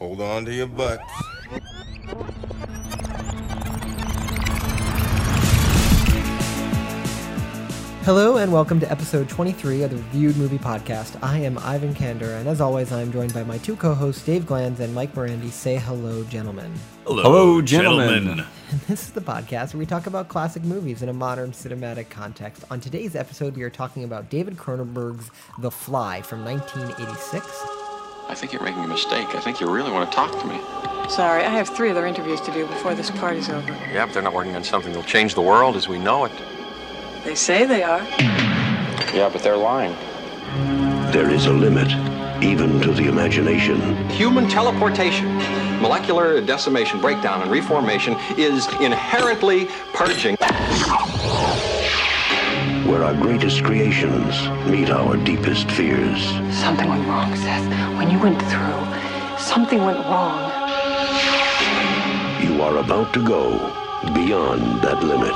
Hold on to your butts. Hello and welcome to episode 23 of the Reviewed Movie Podcast. I am Ivan Kander, and as always, I'm joined by my two co-hosts, Dave Glanz and Mike Morandi. Say hello, gentlemen. Hello, gentlemen. And this is the podcast where we talk about classic movies in a modern cinematic context. On today's episode, we are talking about David Cronenberg's The Fly from 1986. I think you're making a mistake. I think you really want to talk to me. Sorry, I have three other interviews to do before this party's over. Yeah, but they're not working on something that'll change the world as we know it. They say they are. Yeah, but they're lying. There is a limit, even to the imagination. Human teleportation, molecular decimation, breakdown, and reformation is inherently purging. Where our greatest creations meet our deepest fears. Something went wrong, Seth. When you went through, something went wrong. You are about to go beyond that limit.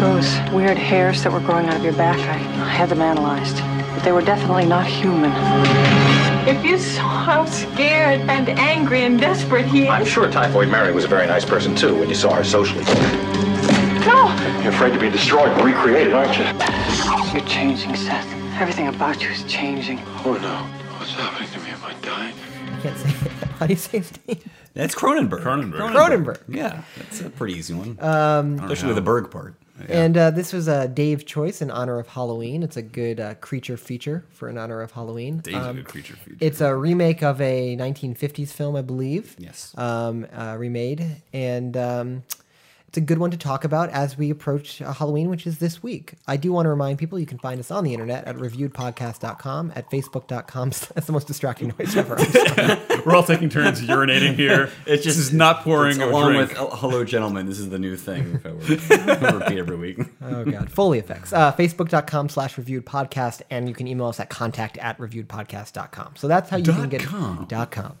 Those weird hairs that were growing out of your back, I had them analyzed. But they were definitely not human. If you saw how scared and angry and desperate he is... I'm sure Typhoid Mary was a very nice person, too, when you saw her socially. No! You're afraid to be destroyed and recreated, aren't you? You're changing, Seth. Everything about you is changing. Oh, no. What's happening to me? Am I dying? I can't say that. How do you say his name? That's Cronenberg. Cronenberg. Yeah, that's a pretty easy one. Especially with the Berg part. Yeah. And this was Dave's choice in honor of Halloween. It's a good creature feature for in honor of Halloween. Dave's a good creature feature. It's a remake of a 1950s film, I believe. Yes. Remade. And it's a good one to talk about as we approach Halloween, which is this week. I do want to remind people you can find us on the internet at reviewedpodcast.com, at facebook.com. That's the most distracting noise ever. We're all taking turns urinating here. It's just this is not pouring a along drink. With hello, gentlemen. This is the new thing that we'll repeat every week. Oh, God. Foley effects. Facebook.com/reviewedpodcast, and you can email us at contact@reviewedpodcast.com. So that's how you can get... .com.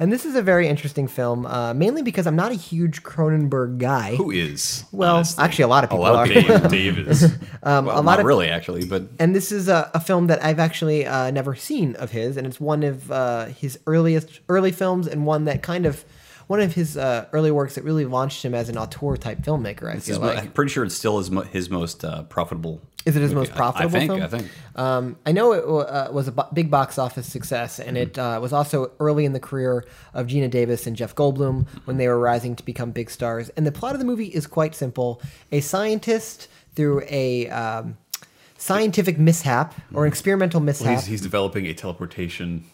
And this is a very interesting film, mainly because I'm not a huge Cronenberg guy. Who is? Well, honestly, actually, a lot of people are. Dave is. Well, a lot of really, actually, but and this is a film that I've actually never seen of his, and it's one of his early films, and one that kind of one of his early works that really launched him as an auteur type filmmaker. I'm pretty sure it's still his most profitable. Is it his most profitable film? I think. I know it was a big box office success, and it was also early in the career of Geena Davis and Jeff Goldblum when they were rising to become big stars. And the plot of the movie is quite simple. A scientist, through a scientific mishap or an experimental mishap... Well, he's developing a teleportation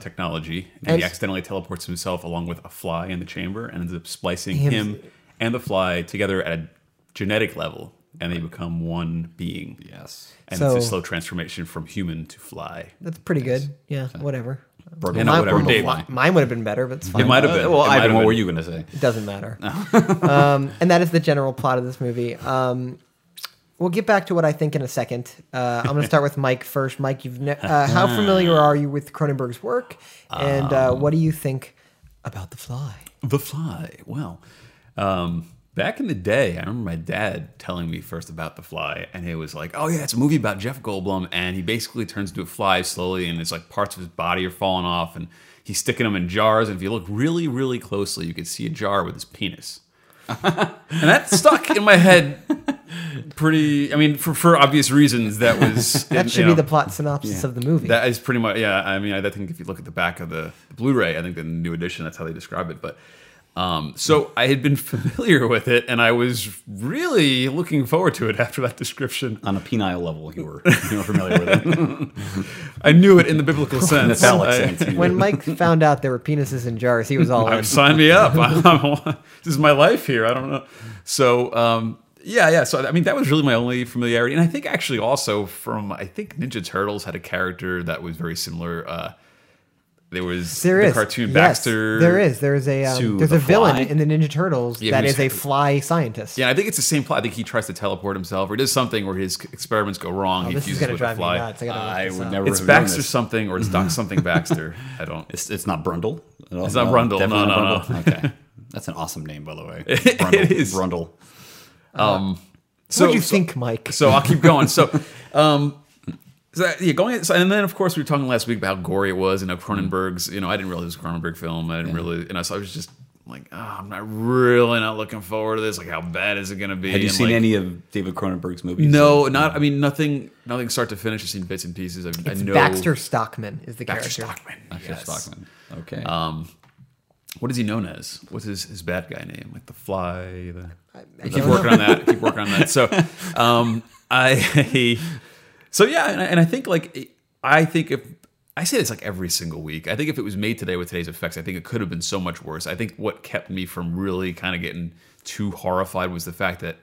technology, and he accidentally teleports himself along with a fly in the chamber and ends up splicing him and the fly together at a genetic level. And they become one being. Yes. And so, it's a slow transformation from human to fly. That's pretty good. Yeah, so, whatever. Mine would have been better, but it's fine. It might have been. Well, Ivan, what were you going to say? It doesn't matter. No. And that is the general plot of this movie. We'll get back to what I think in a second. I'm going to start with Mike first. Mike, you've how familiar are you with Cronenberg's work? And what do you think about The Fly? The Fly. Wow. Back in the day, I remember my dad telling me first about The Fly, and it was like, oh yeah, it's a movie about Jeff Goldblum, and he basically turns into a fly slowly, and it's like parts of his body are falling off, and he's sticking them in jars, and if you look really, really closely, you can see a jar with his penis. And that stuck in my head pretty, I mean, for obvious reasons, that was... that should be the plot synopsis of the movie. That is pretty much, yeah, I mean, I think if you look at the back of the Blu-ray, I think the new edition, that's how they describe it, but... So I had been familiar with it, and I was really looking forward to it after that description. On a penile level, you were familiar with it. I knew it in the biblical sense. In the sense. When Mike found out there were penises in jars, he was all in. Sign me up. This is my life here. I don't know. So, yeah. So, I mean, that was really my only familiarity. And I think actually also I think Ninja Turtles had a character that was very similar, There was the cartoon Baxter. There's a villain in the Ninja Turtles that is a fly scientist. Yeah, I think it's the same plot. I think he tries to teleport himself or does something where his experiments go wrong. He fuses with a fly. It's Baxter something or it's Doc something Baxter. I don't. It's not Brundle. It's not Brundle. No. Okay, that's an awesome name, by the way. Brundle. It is Brundle. What do you think, Mike? So I'll keep going. So. And then of course we were talking last week about how gory it was, and Cronenberg's. I didn't realize it was a Cronenberg film. I was just like, I'm not really looking forward to this. Like, how bad is it going to be? Have you seen any of David Cronenberg's movies? No, not. I mean, nothing start to finish. I've seen bits and pieces. I know Baxter Stockman is the character. Baxter Stockman. Okay. What is he known as? What's his bad guy name? Like the Fly. Keep working on that. So, I think if I say this every single week, I think if it was made today with today's effects, I think it could have been so much worse. I think what kept me from really kind of getting too horrified was the fact that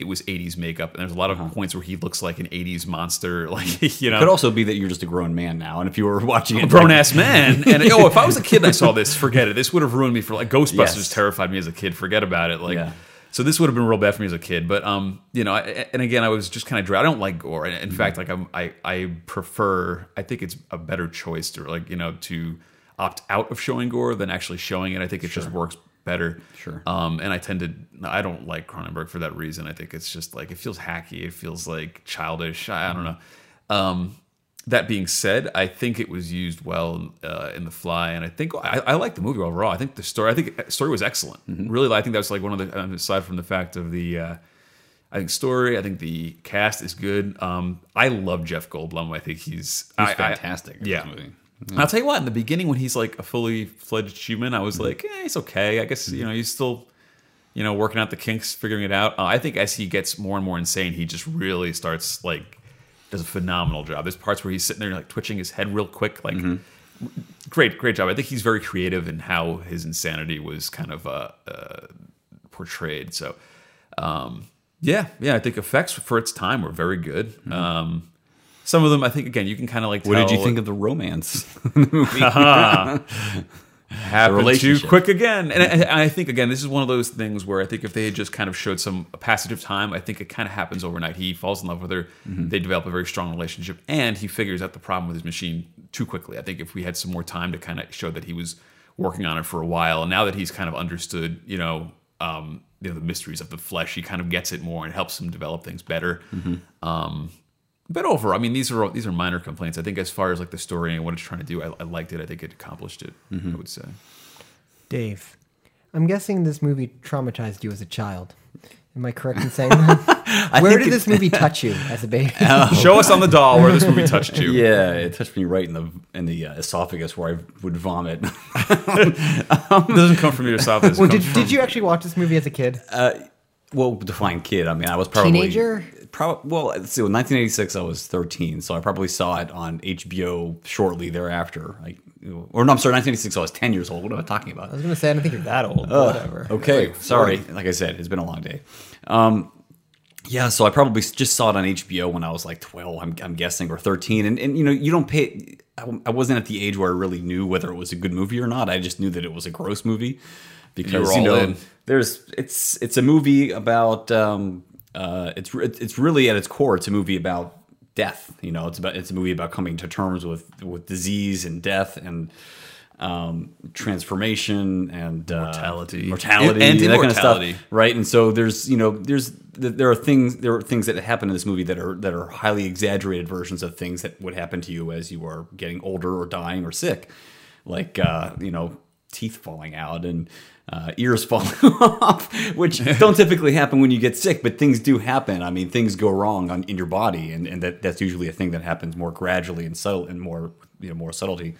it was 80s makeup, and there's a lot of points where he looks like an 80s monster. It could also be that you're just a grown man now, and if you were watching it, grown-ass man. And if I was a kid and I saw this, forget it. This would have ruined me for Ghostbusters. Yes. Terrified me as a kid. Forget about it. So this would have been real bad for me as a kid. But I was just kind of dry. I don't like gore. In fact, I think it's a better choice to to opt out of showing gore than actually showing it. I think it just works better. Sure. And I don't like Cronenberg for that reason. I think it's just it feels hacky. It feels childish. I don't know. That being said, I think it was used well in The Fly, and I think I like the movie overall. I think the story was excellent. Mm-hmm. Really, I think that was one of the, aside from the fact of the, story. I think the cast is good. I love Jeff Goldblum. I think he's fantastic in this movie. Yeah. I'll tell you what. In the beginning, when he's a fully fledged human, I was like, eh, it's okay. I guess he's still working out the kinks, figuring it out. I think as he gets more and more insane, he just really starts does a phenomenal job. There's parts where he's sitting there twitching his head real quick. Great job. I think he's very creative in how his insanity was kind of portrayed. So, I think effects for its time were very good. Mm-hmm. Some of them, I think, again, you can kind of tell. What did you think of the romance in the movie? Happened too quick again. And I think, again, this is one of those things where I think if they had just kind of showed a passage of time, I think it kind of happens overnight. He falls in love with her. Mm-hmm. They develop a very strong relationship. And he figures out the problem with his machine too quickly. I think if we had some more time to kind of show that he was working on it for a while, and now that he's kind of understood, the mysteries of the flesh, he kind of gets it more and helps him develop things better. Mm-hmm. But overall, I mean, these are minor complaints. I think as far as the story and what it's trying to do, I liked it. I think it accomplished it, I would say. Dave, I'm guessing this movie traumatized you as a child. Am I correct in saying that? Where did this movie touch you as a baby? Show us on the doll where this movie touched you. Yeah, it touched me right in the esophagus where I would vomit. It doesn't come from your esophagus. Well, did you actually watch this movie as a kid? Define kid. I mean, I was probably... Teenager? Let's see. In 1986, I was 13, so I probably saw it on HBO shortly thereafter. 1986, I was 10 years old. What am I talking about? I was going to say, I don't think you're that old. Whatever. Okay, sorry. Like I said, it's been a long day. So I probably just saw it on HBO when I was 12, I'm guessing, or 13. And you don't pay... I wasn't at the age where I really knew whether it was a good movie or not. I just knew that it was a gross movie because, it's a movie about... it's really at its core, it's a movie about death. It's a movie about coming to terms with disease and death and transformation and mortality and that kind of stuff, right? And so there are things that happen in this movie that are highly exaggerated versions of things that would happen to you as you are getting older or dying or sick, teeth falling out and ears falling off, which don't typically happen when you get sick, but things do happen. I mean, things go wrong in your body, and that's usually a thing that happens more gradually and subtle and more subtlety.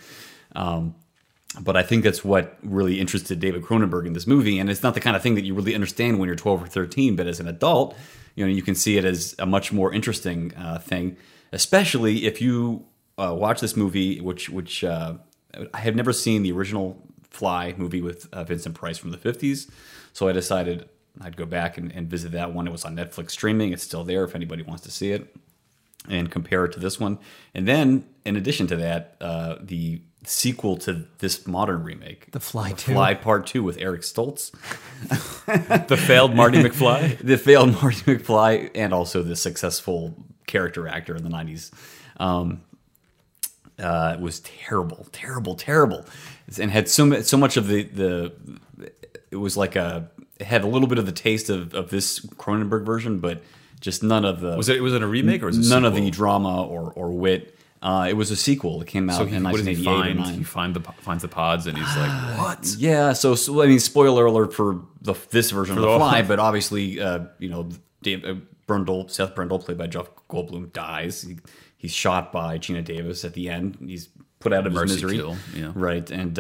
But I think that's what really interested David Cronenberg in this movie, and it's not the kind of thing that you really understand when you're 12 or 13, but as an adult, you can see it as a much more interesting thing, especially if you watch this movie, which I have never seen the original Fly movie with Vincent Price from the 50s. So I decided I'd go back and visit that one. It was on Netflix streaming. It's still there if anybody wants to see it, and compare it to this one. And then in addition to that, the sequel to this modern remake, The Fly 2. Fly Part 2 with Eric Stoltz. The failed Marty McFly, and also the successful character actor in the 90s. It was terrible, and had so much of the. It was it had a little bit of the taste of this Cronenberg version, but just none of the. Was it a remake or was it none of the drama or wit? It was a sequel. It came out in 1988 or 9. He finds the pods and he's like, what? Yeah, so I mean, spoiler alert for this version of The Fly, but obviously, Seth Brundle, played by Jeff Goldblum, dies. He's shot by Geena Davis at the end. He's put out of his misery. Kill. Yeah. Right, and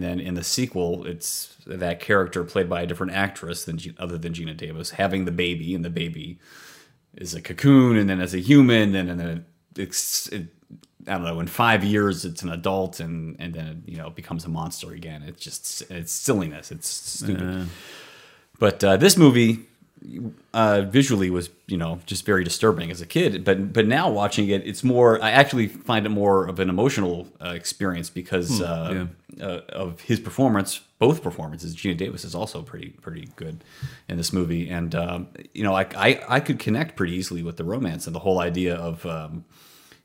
then in the sequel, it's that character played by a different actress other than Geena Davis, having the baby, and the baby is a cocoon, and then as a human, and then I don't know, in 5 years it's an adult, and then it becomes a monster again. It's just, it's silliness. It's stupid. But this movie visually was just very disturbing as a kid. But now watching it, it's more. I actually find it more of an emotional experience because of his performance. Both performances. Geena Davis is also pretty good in this movie, and I could connect pretty easily with the romance and the whole idea of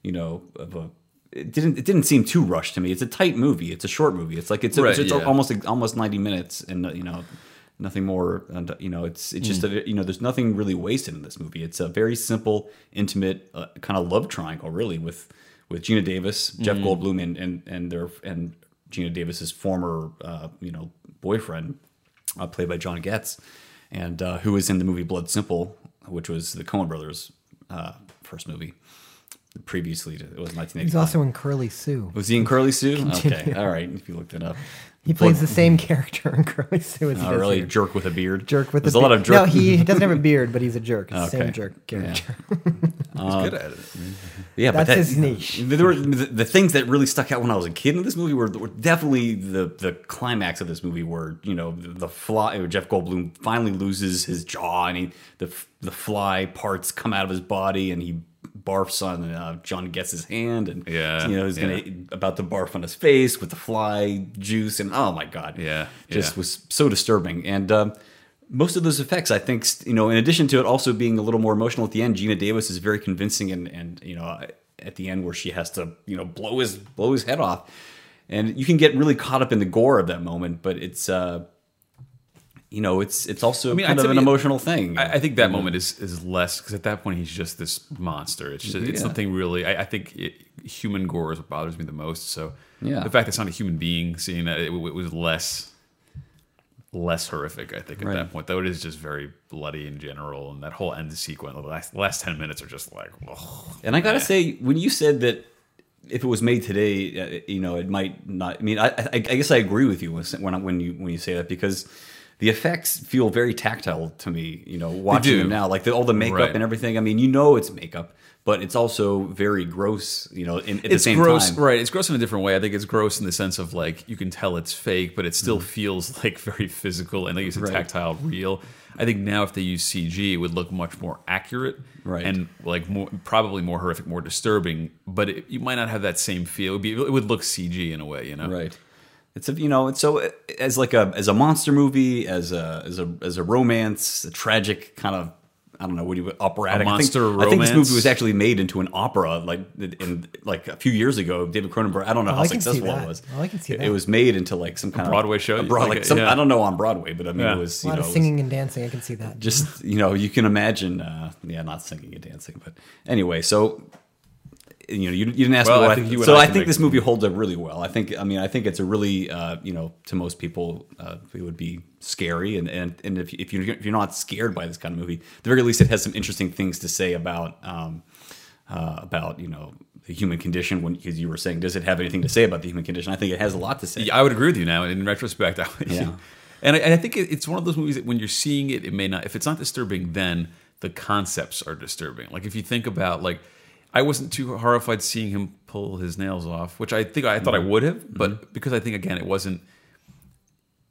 It didn't seem too rushed to me. It's a tight movie. It's a short movie. It's like almost 90 minutes, and nothing more, and it's just there's nothing really wasted in this movie. It's a very simple, intimate kind of love triangle, really, with Geena Davis, Jeff Goldblum, and Geena Davis's former boyfriend, played by John Getz, and who was in the movie Blood Simple, which was the Coen Brothers' first movie. Previously, it was 1985. He's also in Curly Sue. Was he in Curly Sue? Continue. Okay, all right. If you looked it up. He plays the same character in Curly Sue as he does really? Here. Jerk with a beard? Jerk with a beard. There's a lot of jerk. No, he doesn't have a beard, but he's a jerk. It's the same jerk character. Yeah. He's good at it. Yeah, but that's his niche. There were the things that really stuck out when I was a kid in this movie were definitely the climax of this movie where, the fly, Jeff Goldblum finally loses his jaw and the fly parts come out of his body and he barfs on John Getz's hand, and he's about to barf on his face with the fly juice, and oh my god, was so disturbing. And most of those effects, I think, in addition to it also being a little more emotional at the end, Geena Davis is very convincing, and at the end where she has to blow his head off, and you can get really caught up in the gore of that moment, but it's. It's also kind of an emotional thing. I think that moment is less, because at that point he's just this monster. It's just, it's something really. I think human gore is what bothers me the most. So the fact that it's not a human being, seeing that it was less horrific. I think at that point, though, it is just very bloody in general, and that whole end sequence. The last 10 minutes are just like. Oh, and I gotta say, when you said that. If it was made today, it might not. I mean, I guess I agree with you when you say that, because the effects feel very tactile to me. Watching them now, like all the makeup and everything. I mean, it's makeup, but it's also very gross. At the same time, right? It's gross in a different way. I think it's gross in the sense of like you can tell it's fake, but it still feels like very physical and like you said, tactile, real. I think now if they use CG, it would look much more accurate and like probably more horrific, more disturbing. But you might not have that same feel. It would look CG in a way, Right. It's so as a monster movie, as a romance, a tragic kind of. I don't know what you operatic. I think this movie was actually made into an opera, like a few years ago. David Cronenberg. I don't know how successful it was. I can see that. It was made into like some kind of Broadway show. I don't know on Broadway, but I mean it was a lot of singing and dancing. I can see that. Just you can imagine. Not singing and dancing, but anyway. So you didn't ask me. I think this movie holds up really well. I think it's a really to most people it would be. Scary and if you're not scared by this kind of movie, at the very least it has some interesting things to say about the human condition. Because you were saying, does it have anything to say about the human condition? I think it has a lot to say. Yeah, I would agree with you now. In retrospect, I think it's one of those movies that when you're seeing it, it may not. If it's not disturbing, then the concepts are disturbing. Like if you think about I wasn't too horrified seeing him pull his nails off, which I think I thought I would have, but because I think again it wasn't.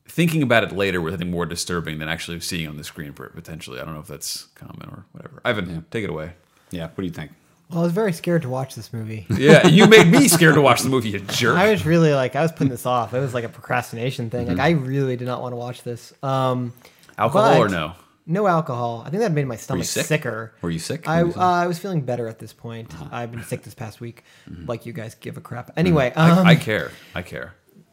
Thinking about it later was, I think, more disturbing than actually seeing on the screen for it, potentially. I don't know if that's common or whatever. Ivan, take it away. Yeah, what do you think? Well, I was very scared to watch this movie. Yeah, you made me scared to watch the movie, you jerk. I was really I was putting this off. It was like a procrastination thing. I really did not want to watch this. Alcohol or no? No alcohol. I think that made my stomach sicker. Were you sick? I was feeling better at this point. I've been sick this past week. Like you guys give a crap. Anyway. I care.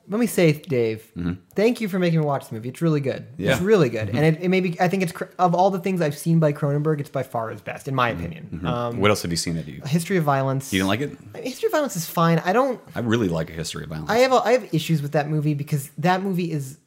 Let me say, Dave, thank you for making me watch this movie. It's really good. Yeah. It's really good. And it may be, I think it's, of all the things I've seen by Cronenberg, it's by far his best, in my opinion. What else have you seen that you? History of Violence. You didn't like it? I mean, History of Violence is fine. I don't. I really like A History of Violence. I have issues with that movie because that movie is.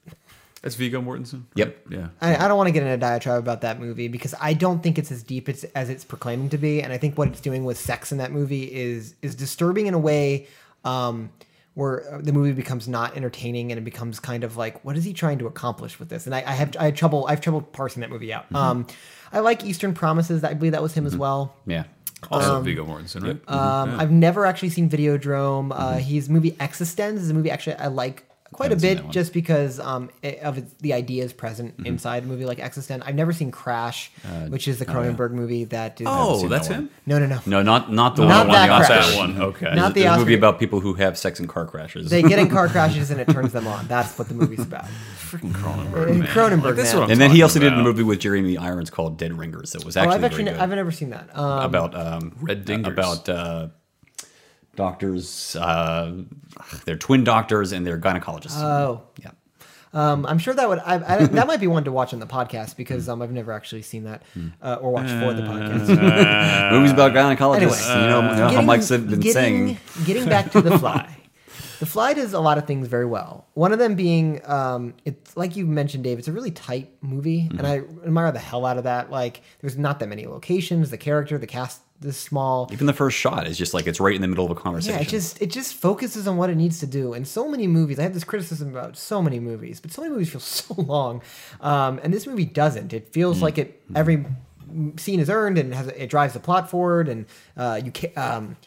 That's Viggo Mortensen? Yep. Yeah. I don't want to get in a diatribe about that movie because I don't think it's as deep as it's proclaiming to be. And I think what it's doing with sex in that movie is disturbing in a way. Where the movie becomes not entertaining and it becomes kind of like, what is he trying to accomplish with this? And I have trouble parsing that movie out. I like Eastern Promises. I believe that was him as well. Yeah. Also Viggo Mortensen, right? I've never actually seen Videodrome. His movie Existence is a movie actually I like quite a bit just because of the ideas present inside a movie like Existence. I've never seen Crash, which is the Cronenberg movie that is... Oh, that's him? No. No, not the one on the Oscar one. Okay. Not the Oscar movie about people who have sex in car crashes. They get in car crashes and it turns them on. That's what the movie's about. Freaking Cronenberg, man. And then he also did a movie with Jeremy Irons called Dead Ringers that was actually very good. I've never seen that. About Red Dingers. About... doctors, they're twin doctors and they're gynecologists. Oh, yeah. I'm sure that would that might be one to watch on the podcast because I've never actually seen that or watched for the podcast. Movies about gynecologists. Anywys, how Mike's been saying. Getting back to The Fly. The Fly does a lot of things very well. One of them being, it's like you mentioned, Dave, it's a really tight movie, and I admire the hell out of that. Like, there's not that many locations. The character, the cast is small. Even the first shot is just like it's right in the middle of a conversation. Yeah, it just focuses on what it needs to do. And so many movies, I have this criticism about so many movies, but so many movies feel so long, and this movie doesn't. It feels like every scene is earned and it drives the plot forward, and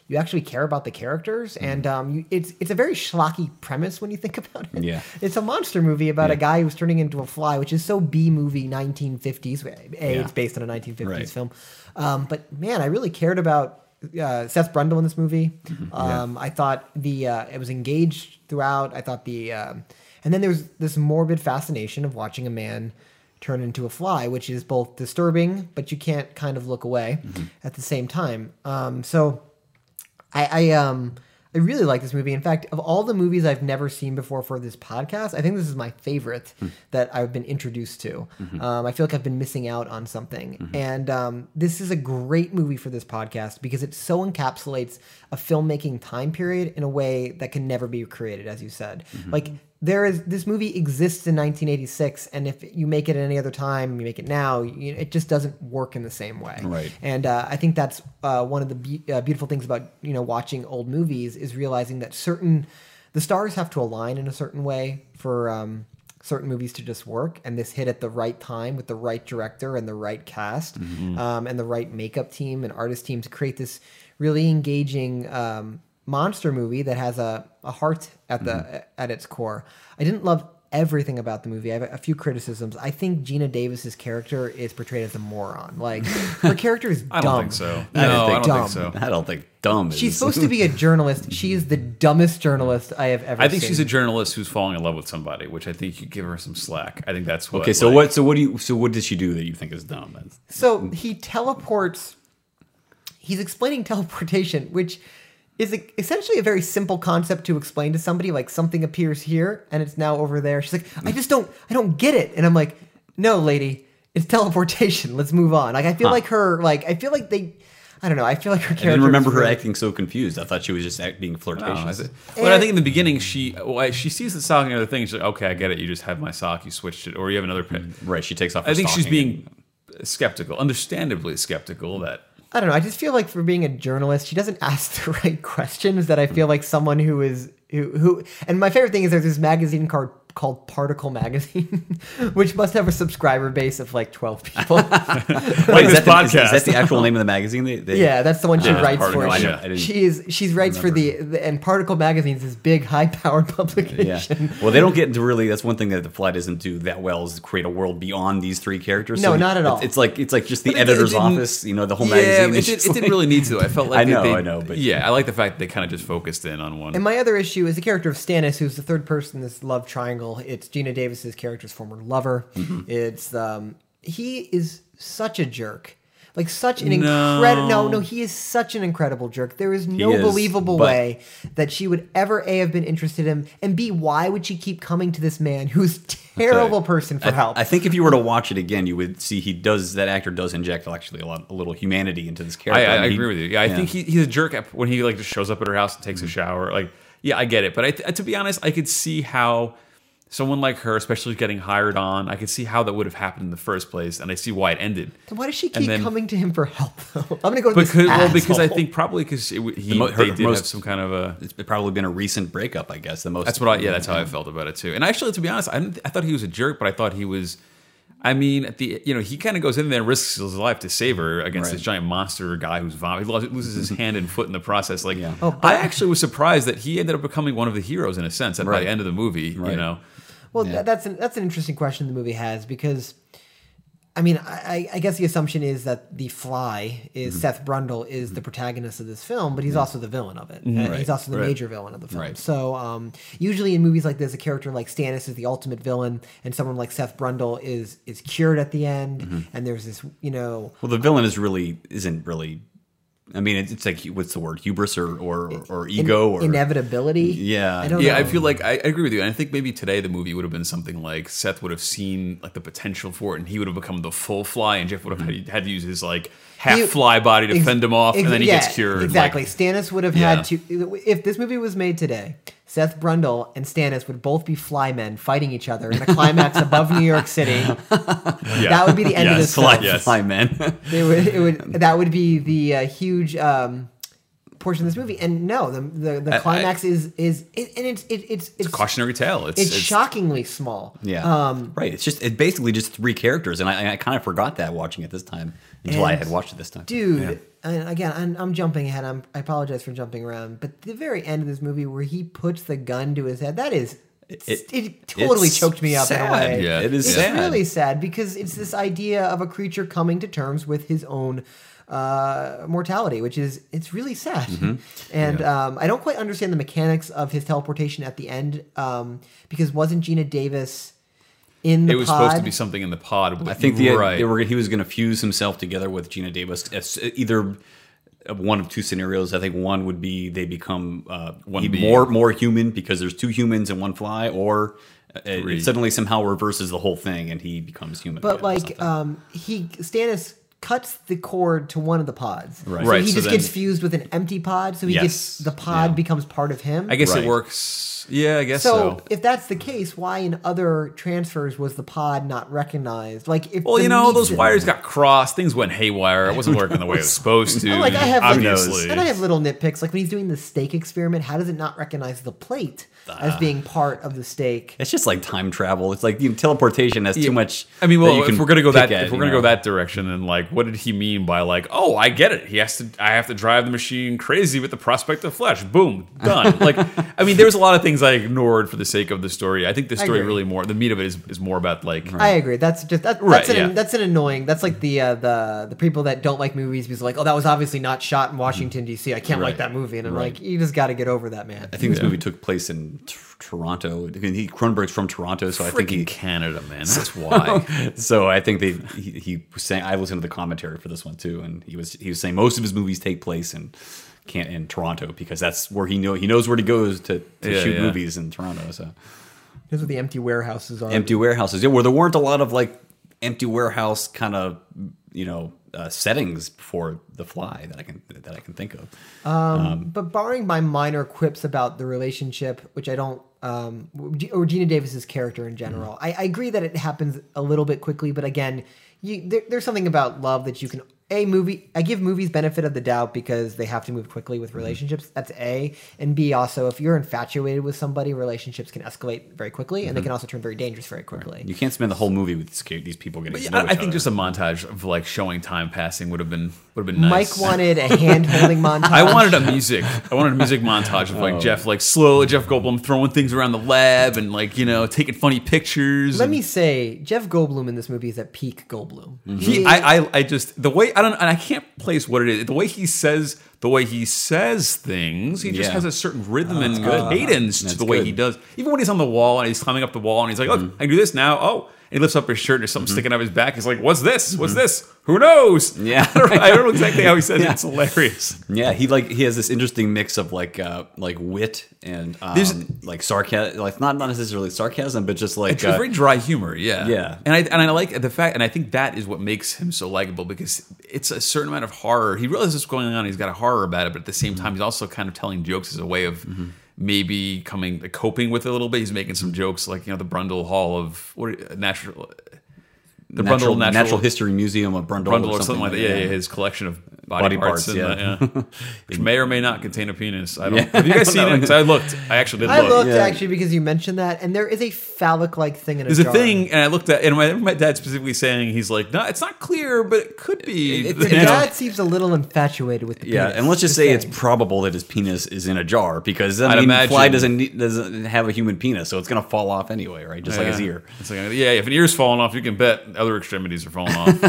you actually care about the characters, and it's a very schlocky premise when you think about it. Yeah, it's a monster movie about a guy who's turning into a fly, which is so B movie 1950s. It's based on a 1950s film, but man, I really cared about Seth Brundle in this movie. I thought it was engaged throughout. I thought and then there was this morbid fascination of watching a man turn into a fly, which is both disturbing, but you can't kind of look away at the same time. So I really like this movie. In fact, of all the movies I've never seen before for this podcast, I think this is my favorite that I've been introduced to. I feel like I've been missing out on something. And this is a great movie for this podcast because it so encapsulates a filmmaking time period in a way that can never be created, as you said. Like, this movie exists in 1986, and if you make it at any other time, you make it now, it just doesn't work in the same way. Right. And I think that's one of the beautiful things about watching old movies is realizing that the stars have to align in a certain way for certain movies to just work, and this hit at the right time with the right director and the right cast and the right makeup team and artist team to create this really engaging monster movie that has a heart at at its core. I didn't love everything about the movie. I have a few criticisms. I think Geena Davis's character is portrayed as a moron. Like, her character is dumb. I don't think so. I don't think dumb is. She's supposed to be a journalist. She is the dumbest journalist I have ever seen. I think she's a journalist who's falling in love with somebody, which I think you give her some slack. I think that's what. Okay, so what does she do that you think is dumb? So he teleports. He's explaining teleportation, which is essentially a very simple concept to explain to somebody. Like, something appears here and it's now over there. She's like, I don't get it. And I'm like, no, lady, it's teleportation. Let's move on. Like, I feel like her, like, I feel like they, I don't know. I feel like her character. I didn't remember her acting so confused. I thought she was just being flirtatious. But I think in the beginning, she sees the sock and other things. She's like, okay, I get it. You just have my sock. You switched it, or you have another pin. Right. She takes off her sock. I think she's being skeptical, understandably skeptical that. I don't know. I just feel like for being a journalist, she doesn't ask the right questions that I feel like someone who is who. And my favorite thing is there's this magazine called Particle Magazine, which must have a subscriber base of like 12 people. Wait, is that the actual name of the magazine? Yeah, that's the one she writes for. She writes for and Particle Magazine is this big, high-powered publication. Yeah. Well, they don't get into really. That's one thing that The Fly doesn't do that well is create a world beyond these three characters. No, so not at all. It's like just the editor's office. The whole magazine. Yeah, it didn't really need to. I felt like I know. But yeah, I like the fact that they kind of just focused in on one. And my other issue is the character of Stannis, who's the third person in this love triangle. It's Geena Davis's character's former lover. It's he is such a jerk. Like such an incredible... No, he is such an incredible jerk. There is no believable way that she would ever, A, have been interested in him, and B, why would she keep coming to this man who's a terrible person for help? I think if you were to watch it again, you would see that actor does inject actually a little humanity into this character. I agree with you. Yeah, I think he's a jerk when he like just shows up at her house and takes a shower. Like, yeah, I get it. But to be honest, I could see how... someone like her, especially getting hired on, I could see how that would have happened in the first place, and I see why it ended. Then why does she keep coming to him for help, though? I'm going to go to this asshole. Well, because I think probably because they did have some kind of a... It's probably been a recent breakup, I guess. That's how I felt about it, too. And actually, to be honest, I thought he was a jerk, but I thought he was... I mean, he kind of goes in there and risks his life to save her against this giant monster guy who's vomiting. He loses his hand and foot in the process. Like, I actually was surprised that he ended up becoming one of the heroes in a sense by the end of the movie. Right. You know, well, that's an interesting question the movie has, because, I mean, I guess the assumption is that the Fly is Seth Brundle is the protagonist of this film, but he's also the villain of it. Right. He's also the major villain of the film. Right. So usually in movies like this, a character like Stannis is the ultimate villain, and someone like Seth Brundle is cured at the end. Mm-hmm. And there's this, you know. Well, the villain isn't really. I mean, it's like, what's the word? Hubris or ego or inevitability. Yeah, I feel like I agree with you, and I think maybe today the movie would have been something like Seth would have seen like the potential for it, and he would have become the full Fly, and Jeff would have had to use his like half Fly body to fend him off, and then he gets cured. Exactly, like, Stannis would have had to. If this movie was made today, Seth Brundle and Stannis would both be Fly men fighting each other in a climax above New York City. That would be the end of this film. Fly men. That would be the huge portion of this movie. And no, the climax is a cautionary tale. It's shockingly small. Yeah, right. It's basically just three characters, and I kind of forgot that watching it this time until I had watched it this time, dude. Yeah. And again, I'm jumping ahead. I apologize for jumping around, but the very end of this movie, where he puts the gun to his head—that is—it totally choked me up. Sad. In a way. Yeah, it's sad. It's really sad, because it's this idea of a creature coming to terms with his own mortality, which is—it's really sad. Mm-hmm. And I don't quite understand the mechanics of his teleportation at the end, because wasn't Geena Davis? It was supposed to be something in the pod. I think he was going to fuse himself together with Geena Davis. Either one of two scenarios. I think one would be they become more human because there's two humans and one Fly, or it suddenly somehow reverses the whole thing and he becomes human. But like Stannis cuts the cord to one of the pods. Right. So he gets fused with an empty pod. So he gets the pod becomes part of him. I guess it works. Yeah, I guess so. So if that's the case, why in other transfers was the pod not recognized? Like, if those wires got crossed, things went haywire. It wasn't working the way it was supposed to. Like, I have little nitpicks. Like when he's doing the steak experiment, how does it not recognize the plate as being part of the steak? It's just like time travel. It's like teleportation has too much. I mean, well, if we're gonna go that direction, and like, what did he mean by like, oh, I get it. I have to drive the machine crazy with the prospect of flesh. Boom, done. Like, I mean, there's a lot of things I ignored for the sake of the story. I think the story really more, the meat of it is more about like... Right. I agree. That's an annoying... That's like the people that don't like movies because like, oh, that was obviously not shot in Washington, D.C. I can't like that movie. And I'm like, you just got to get over that, man. I think this movie took place in Toronto. I mean, Cronenberg's from Toronto, so freaking I think he... Canada, man. That's why. So I think he was saying... I listened to the commentary for this one too, and he was saying most of his movies take place in... Can't in Toronto because that's where he knows where he goes to shoot movies in Toronto. So those are the empty warehouses are. Empty warehouses, yeah. Where there weren't a lot of like empty warehouse kind of settings for The Fly that I can think of. But barring my minor quips about the relationship, which I don't, or Geena Davis's character in general, I agree that it happens a little bit quickly. But again, there's something about love that you can. A movie, I give movies benefit of the doubt because they have to move quickly with relationships. That's A. And B, also, if you're infatuated with somebody, relationships can escalate very quickly, and they can also turn very dangerous very quickly. Right. You can't spend the whole movie with these people getting to know each other. I think just a montage of like showing time passing would have been nice. Mike wanted a hand-holding montage. I wanted a music montage of like Jeff Goldblum throwing things around the lab and like, taking funny pictures. Let me say, Jeff Goldblum in this movie is at peak Goldblum. Mm-hmm. The way... I can't place what it is. The way he says things, he just has a certain rhythm and cadence to the way he does. Even when he's on the wall and he's climbing up the wall and he's like, look, I can do this now. Oh, he lifts up his shirt and there's something sticking out his back. He's like, what's this? What's this? Who knows? Yeah. I don't know exactly how he says it. It's hilarious. Yeah, he has this interesting mix of like wit and like sarcasm, like not necessarily sarcasm, but just like it's very dry humor. Yeah. Yeah. And I like the fact, and I think that is what makes him so likable, because it's a certain amount of horror. He realizes what's going on. He's got a horror about it, but at the same time, he's also kind of telling jokes as a way of maybe coping with it a little bit. He's making some jokes, like, you know, the Brundle Hall of Natural History Museum of Brundle or something like that. Yeah, his collection of body parts. Which may or may not contain a penis. I don't. Yeah, have you guys seen it? Because I looked actually, because you mentioned that, and there is a phallic-like thing in it. There's a thing, and I looked at, and my dad specifically saying, he's like, no, it's not clear, but it could be. Dad seems a little infatuated with the penis. Yeah, and let's just say it's probable that his penis is in a jar, because I mean, Fly doesn't have a human penis, so it's going to fall off anyway, right? Just like his ear. It's like, yeah, if an ear's falling off, you can bet other extremities are falling off.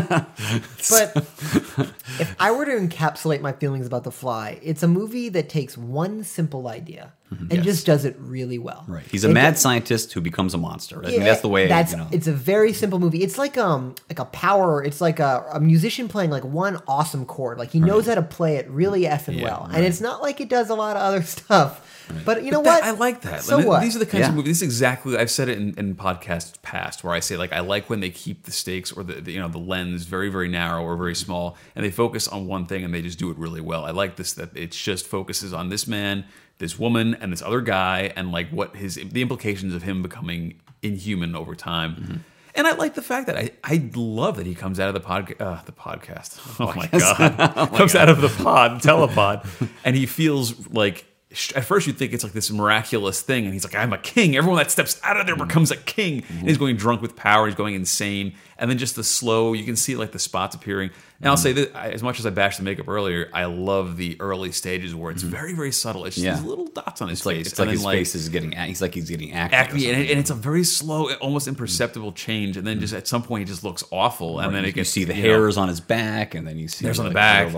But if I were to encapsulate my feelings about The Fly, it's a movie that takes one simple idea and just does it really well. Right. He's a mad scientist who becomes a monster. I think that's the way. It's a very simple movie. It's like a power. It's like a musician playing like one awesome chord. Like he knows how to play it really effing well. Right. And it's not like it does a lot of other stuff. Right. But you know what? I like that. So what? These are the kinds of movies. This is exactly, I've said it in podcasts past, where I say, like, I like when they keep the stakes or the lens very, very narrow or very small, and they focus on one thing and they just do it really well. I like this, that it just focuses on this man, this woman, and this other guy, and like what the implications of him becoming inhuman over time. Mm-hmm. And I like the fact that I love that he comes out of the podcast. Oh my God. Comes out of the telepod, and he feels like, at first you'd think it's like this miraculous thing, and he's like, I'm a king. Everyone that steps out of there becomes a king. And he's going drunk with power. He's going insane. And then just the slow, you can see like the spots appearing. And I'll say that, as much as I bashed the makeup earlier, I love the early stages where it's very, very subtle. It's just these little dots on his face. It's like his face is getting, he's getting acne. And it's a very slow, almost imperceptible change. And then just at some point, he just looks awful. Right. And then you see the hairs on his back, and then you see on the back.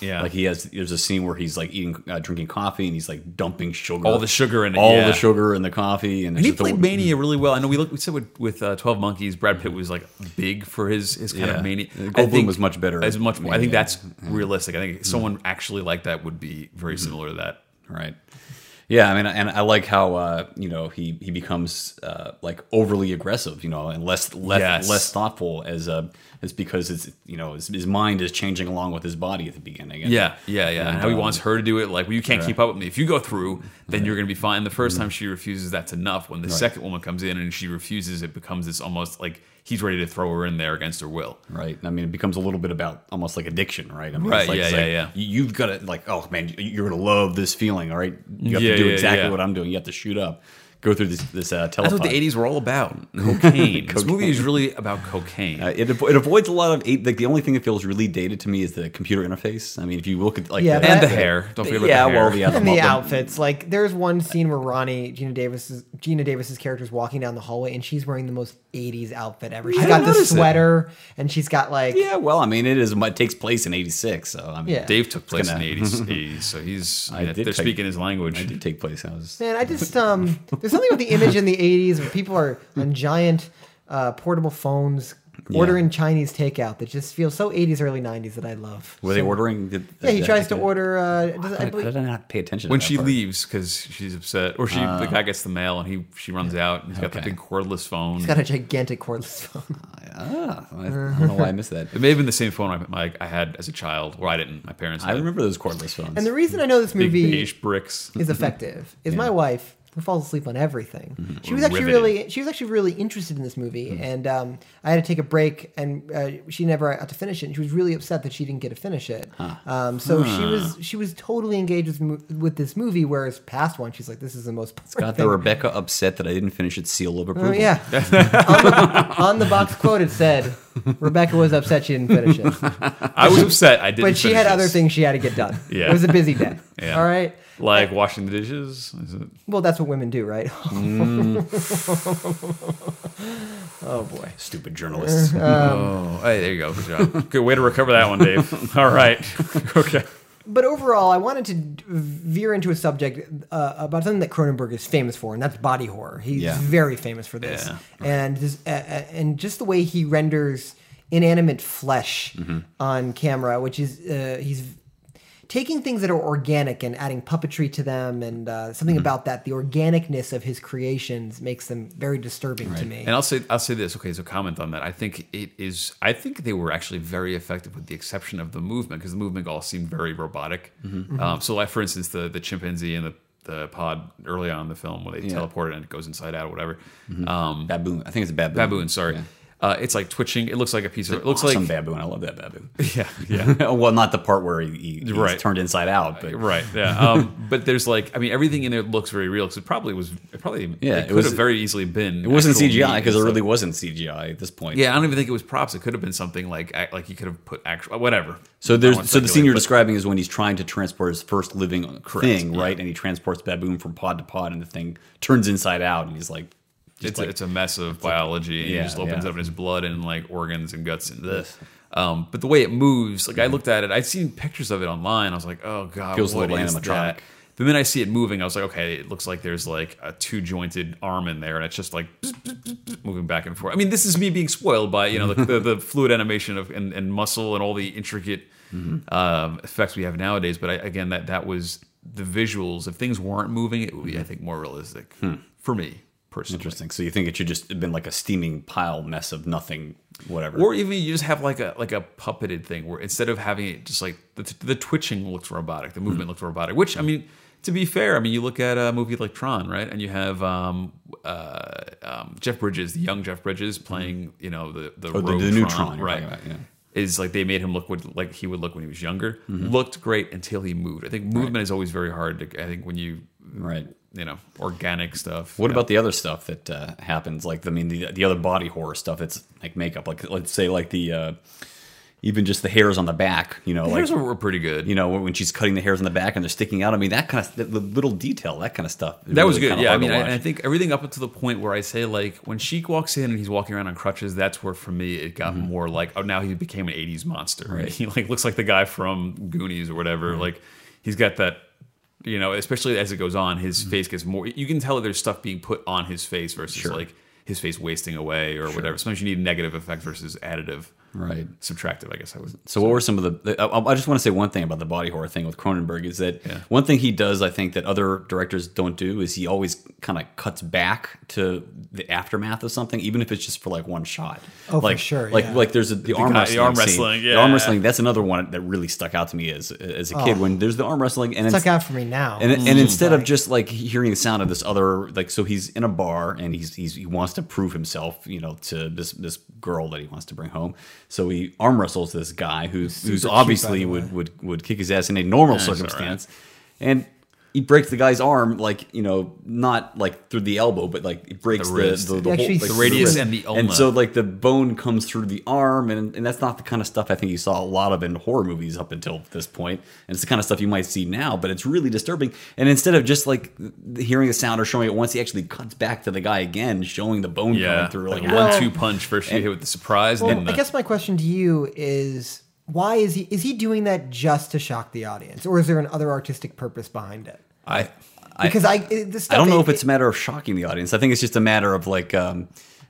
Yeah. Like there's a scene where he's like eating, drinking coffee, and he's like dumping sugar. All the sugar in it. All the sugar in the coffee. And he played mania really well. I know we said with 12 Monkeys, Brad Pitt was like big for his kind of mania. Goldblum was much better. As much more. I think that's realistic. I think someone actually like that would be very similar to that. Right. Yeah, I mean, and I like how he becomes like overly aggressive, and less thoughtful as because it's his mind is changing along with his body at the beginning. And, And how he wants her to do it, like, well, you can't keep up with me. If you go through, then you're going to be fine. The first time she refuses, that's enough. When the second woman comes in and she refuses, it becomes this almost like he's ready to throw her in there against her will. Right. I mean, it becomes a little bit about almost like addiction, right? I mean, right. It's like, you've got to, like, oh man, you're going to love this feeling. All right. You have to do exactly what I'm doing. You have to shoot up, go through this telepod. That's what the 80s were all about. Cocaine. This movie is really about cocaine. It avoids a lot of, like, the only thing that feels really dated to me is the computer interface. I mean, if you look at, like, and the hair. Don't forget about the hair. And the outfits. Like, there's one scene where Ronnie, Geena Davis's character, is walking down the hallway, and she's wearing the most 80s outfit ever. She's got the sweater, and she's got like... Yeah, well, I mean, it takes place in 86, so I mean... Yeah. Dave took place in the 80s, so he's... they're speaking his language. I did take place. I just... There's something with the image in the 80s where people are on giant portable phones ordering Chinese takeout that just feels so 80s, early 90s that I love. Were they ordering? He tries to order... I did not pay attention to when she leaves because she's upset. Or the guy gets the mail and she runs out and he's got the big cordless phone. He's got a gigantic cordless phone. I don't know why I missed that. It may have been the same phone I had as a child, or I didn't. My parents did. I remember those cordless phones. And the reason I know this movie big beige bricks is effective is my wife... who falls asleep on everything. Mm-hmm. She was actually really interested in this movie, and I had to take a break, and she never got to finish it. And she was really upset that she didn't get to finish it. Huh. She was totally engaged with this movie, whereas past one she's like, "This is the most." It's got the Rebecca upset that I didn't finish its seal of approval. On the box quote it said, Rebecca was upset she didn't finish it. I was upset I didn't. But she had other things she had to get done. It was a busy day. Yeah. All right. Like washing the dishes? Well, that's what women do, right? Oh, boy. Stupid journalists. Hey, there you go. Good job. Good way to recover that one, Dave. All right. Okay. But overall, I wanted to veer into a subject about something that Cronenberg is famous for, and that's body horror. He's very famous for this, and this, and just the way he renders inanimate flesh on camera, which is he's taking things that are organic and adding puppetry to them, and something about that, the organicness of his creations, makes them very disturbing to me. And I'll say this. Okay, so comment on that. I think it is. I think they were actually very effective, with the exception of the movement, because the movement all seemed very robotic. So, like for instance, the chimpanzee and the pod early on in the film, where they teleport and it goes inside out or whatever. Baboon. I think it's a baboon. Baboon. Sorry. Yeah. It's like twitching. It looks like a piece of... It looks awesome, like baboon. I love that baboon. Yeah, yeah. Well, not the part where he's turned inside out, but right, yeah. But there's like, I mean, everything in there looks very real, because it could have very easily been. It wasn't CGI, because it really wasn't CGI at this point. Yeah, I don't even think it was props. It could have been something like he could have put actual whatever. So the scene you're describing is when he's trying to transport his first living thing, right? And he transports baboon from pod to pod, and the thing turns inside out, and he's like. It's a mess of biology, and he just opens up in his blood and like organs and guts and this. But the way it moves, like I looked at it, I'd seen pictures of it online. I was like, oh god, feels what a little animatronic. That? But then I see it moving. I was like, okay, it looks like there's like a two-jointed arm in there, and it's just like moving back and forth. I mean, this is me being spoiled by the fluid animation of and muscle and all the intricate effects we have nowadays. But that was the visuals. If things weren't moving, it would be, I think, more realistic for me. Personally. Interesting. So you think it should just have been like a steaming pile mess of nothing, whatever, or even you just have like a puppeted thing where instead of having it just like the twitching looks robotic, the movement looks robotic. Which I mean, to be fair, I mean you look at a movie like Tron, right? And you have Jeff Bridges, the young Jeff Bridges, playing the new Tron, right? About, yeah. Is like they made him look like he would look when he was younger. Looked great until he moved. I think movement is always very hard. I think when you organic stuff. What about the other stuff that happens? Like, I mean, the other body horror stuff that's like makeup. Like, let's say, like the even just the hairs on the back. The hairs were pretty good. When she's cutting the hairs on the back and they're sticking out. I mean, that kind of the little detail, that kind of stuff. That was good. Yeah, I mean, I think everything up to the point where I say, like, when Sheik walks in and he's walking around on crutches, that's where for me it got more like, oh, now he became an '80s monster. Right? He like looks like the guy from Goonies or whatever. Like, he's got that. Especially as it goes on, his face gets more. You can tell that there's stuff being put on his face versus like his face wasting away or whatever. Sometimes you need negative effect versus additive, right? Subtractive, I guess. So what were some of the? I just want to say one thing about the body horror thing with Cronenberg is that one thing he does, I think, that other directors don't do is he always kind of cuts back to the aftermath of something, even if it's just for like one shot. Oh, like, for sure. Like there's the arm wrestling. The arm wrestling. Yeah. The arm wrestling. That's another one that really stuck out to me as a kid when there's the arm wrestling and stuck out for me now. And instead of just like hearing the sound of this other so he's in a bar and he wants to prove himself, to this girl that he wants to bring home. So he arm wrestles this guy who's obviously would kick his ass in a normal circumstance, and he breaks the guy's arm not like through the elbow, but like it breaks the whole, the radius and the ulna. And so like the bone comes through the arm, and that's not the kind of stuff I think you saw a lot of in horror movies up until this point. And it's the kind of stuff you might see now, but it's really disturbing. And instead of just like hearing the sound or showing it once, he actually cuts back to the guy again, showing the bone coming through. Like one-two punch first you hit with the surprise. Well, I guess my question to you is, why is he doing that just to shock the audience, or is there an other artistic purpose behind it? I don't know if it's a matter of shocking the audience. I think it's just a matter of like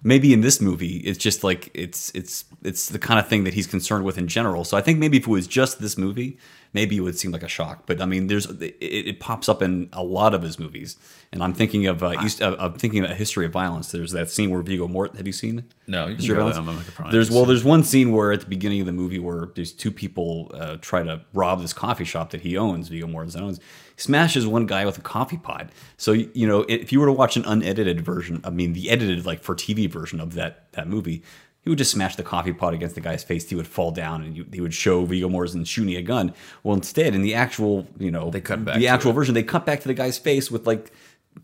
maybe in this movie it's just like it's the kind of thing that he's concerned with in general. So I think maybe if it was just this movie, maybe it would seem like a shock. But I mean, it pops up in a lot of his movies, and I'm thinking of I'm thinking of A History of Violence. There's that scene where Viggo Mortensen. Have you seen it? No, you can go on. There's one scene where at the beginning of the movie where there's two people try to rob this coffee shop that he owns. Viggo Mortensen owns. Smashes one guy with a coffee pod. So if you were to watch an unedited version, I mean the edited like for TV version of that movie, he would just smash the coffee pot against the guy's face. He would fall down, and he would show Viggo Mortensen shooting a gun. Well, instead, in the actual, version, they cut back to the guy's face with like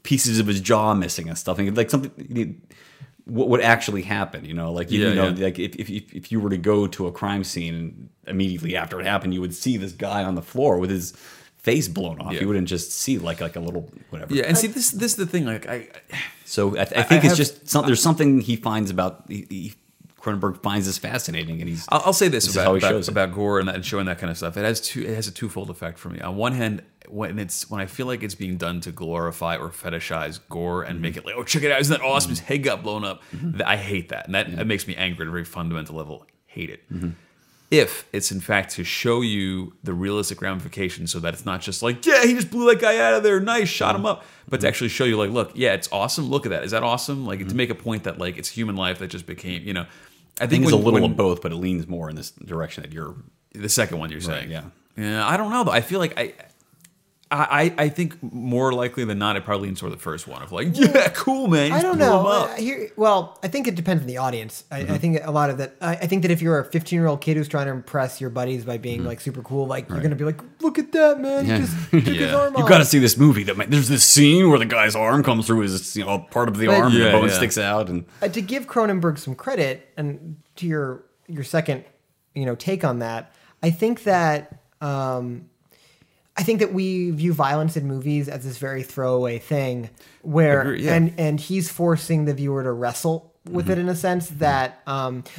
pieces of his jaw missing and stuff, and like something. What would actually happen? Like if you were to go to a crime scene immediately after it happened, you would see this guy on the floor with his face blown off. You wouldn't just see like a little whatever. Yeah, and see this is the thing. Like I think it's just there's something he finds about. He Cronenberg finds this fascinating, and he's. I'll say this about gore and showing that kind of stuff. It has a twofold effect for me. On one hand, when I feel like it's being done to glorify or fetishize gore and make it like, oh, check it out, isn't that awesome? His head got blown up. I hate that, and that makes me angry at a very fundamental level. Hate it. If it's in fact to show you the realistic ramifications, so that it's not just like, yeah, he just blew that guy out of there, nice, shot him up, but to actually show you like, look, yeah, it's awesome, look at that, is that awesome? Like to make a point that like it's human life that just became, you know, I think it's a little of both, but it leans more in this direction that you're the second one you're saying, right, yeah. I don't know though. I feel like I think more likely than not, it probably leans toward the first one of like, yeah, cool, man. I don't know. Well, I think it depends on the audience. I think a lot of that. I think that if you're a 15-year-old kid who's trying to impress your buddies by being like super cool, like you're gonna be like, look at that, man. Yeah. He just took his arm off. You gotta see this movie. There's this scene where the guy's arm comes through his, you know, part of the arm, and the bone sticks out. And to give Cronenberg some credit, and to your second, you know, take on that, I think that. I think that we view violence in movies as this very throwaway thing where, and he's forcing the viewer to wrestle with it in a sense that,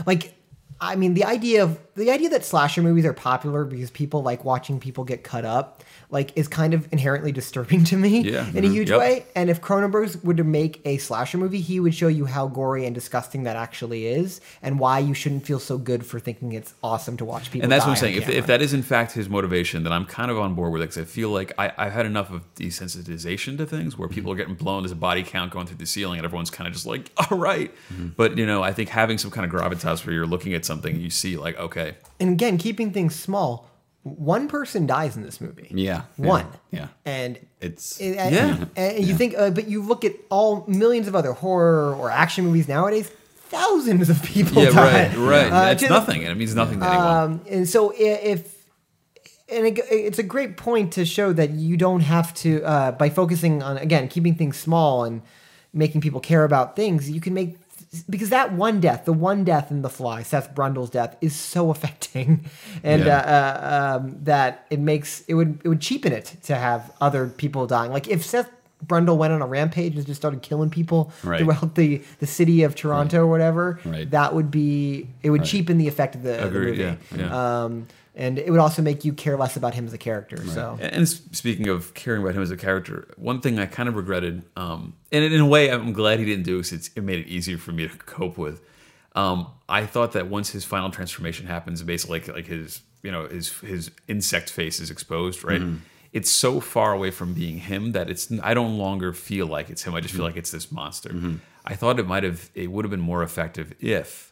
like, I mean, the idea that slasher movies are popular because people like watching people get cut up, like, is kind of inherently disturbing to me in a huge way. And if Cronenberg were to make a slasher movie, he would show you how gory and disgusting that actually is, and why you shouldn't feel so good for thinking it's awesome to watch people. And that's what I'm saying. If that is in fact his motivation, then I'm kind of on board with it, because I feel like I've had enough of desensitization to things where people are getting blown, there's a body count going through the ceiling, and everyone's kind of just like, all right. But, you know, I think having some kind of gravitas where you're looking at something, you see like, okay. And again, keeping things small. One person dies in this movie. Yeah. One. Yeah. And it's... And you think... but you look at all millions of other horror or action movies nowadays, thousands of people die. Right. It's nothing. And it means nothing to anyone. And so it's a great point to show that you don't have to... by focusing on, again, keeping things small and making people care about things, you can make... Because that one death, the one death in The Fly, Seth Brundle's death, is so affecting, and that it would cheapen it to have other people dying. Like if Seth Brundle went on a rampage and just started killing people throughout the city of Toronto or whatever, that would be cheapen the effect of the movie. And it would also make you care less about him as a character. Right. So, and speaking of caring about him as a character, one thing I kind of regretted, and in a way I'm glad he didn't do it, because it made it easier for me to cope with. I thought that once his final transformation happens, basically like his, you know, his insect face is exposed, right? It's so far away from being him that I don't longer feel like it's him. I just feel like it's this monster. I thought it would have been more effective if,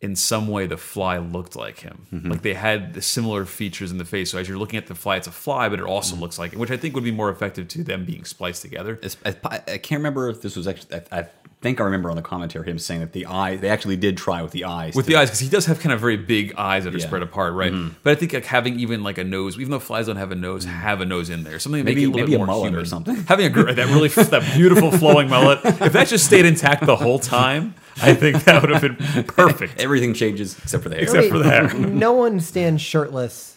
in some way, The Fly looked like him. Like they had the similar features in the face. So as you're looking at The Fly, it's a fly, but it also looks like it, which I think would be more effective to them being spliced together. I can't remember if this was actually... I think I remember on the commentary him saying that the eye... They actually did try with the eyes. With the eyes, because he does have kind of very big eyes that are spread apart, right? But I think like having even like a nose... Even though flies don't have a nose in there. Something that maybe, make it a little bit more mullet human. Or something. Having that beautiful flowing mullet. If that just stayed intact the whole time... I think that would have been perfect. Everything changes except for the hair. No one stands shirtless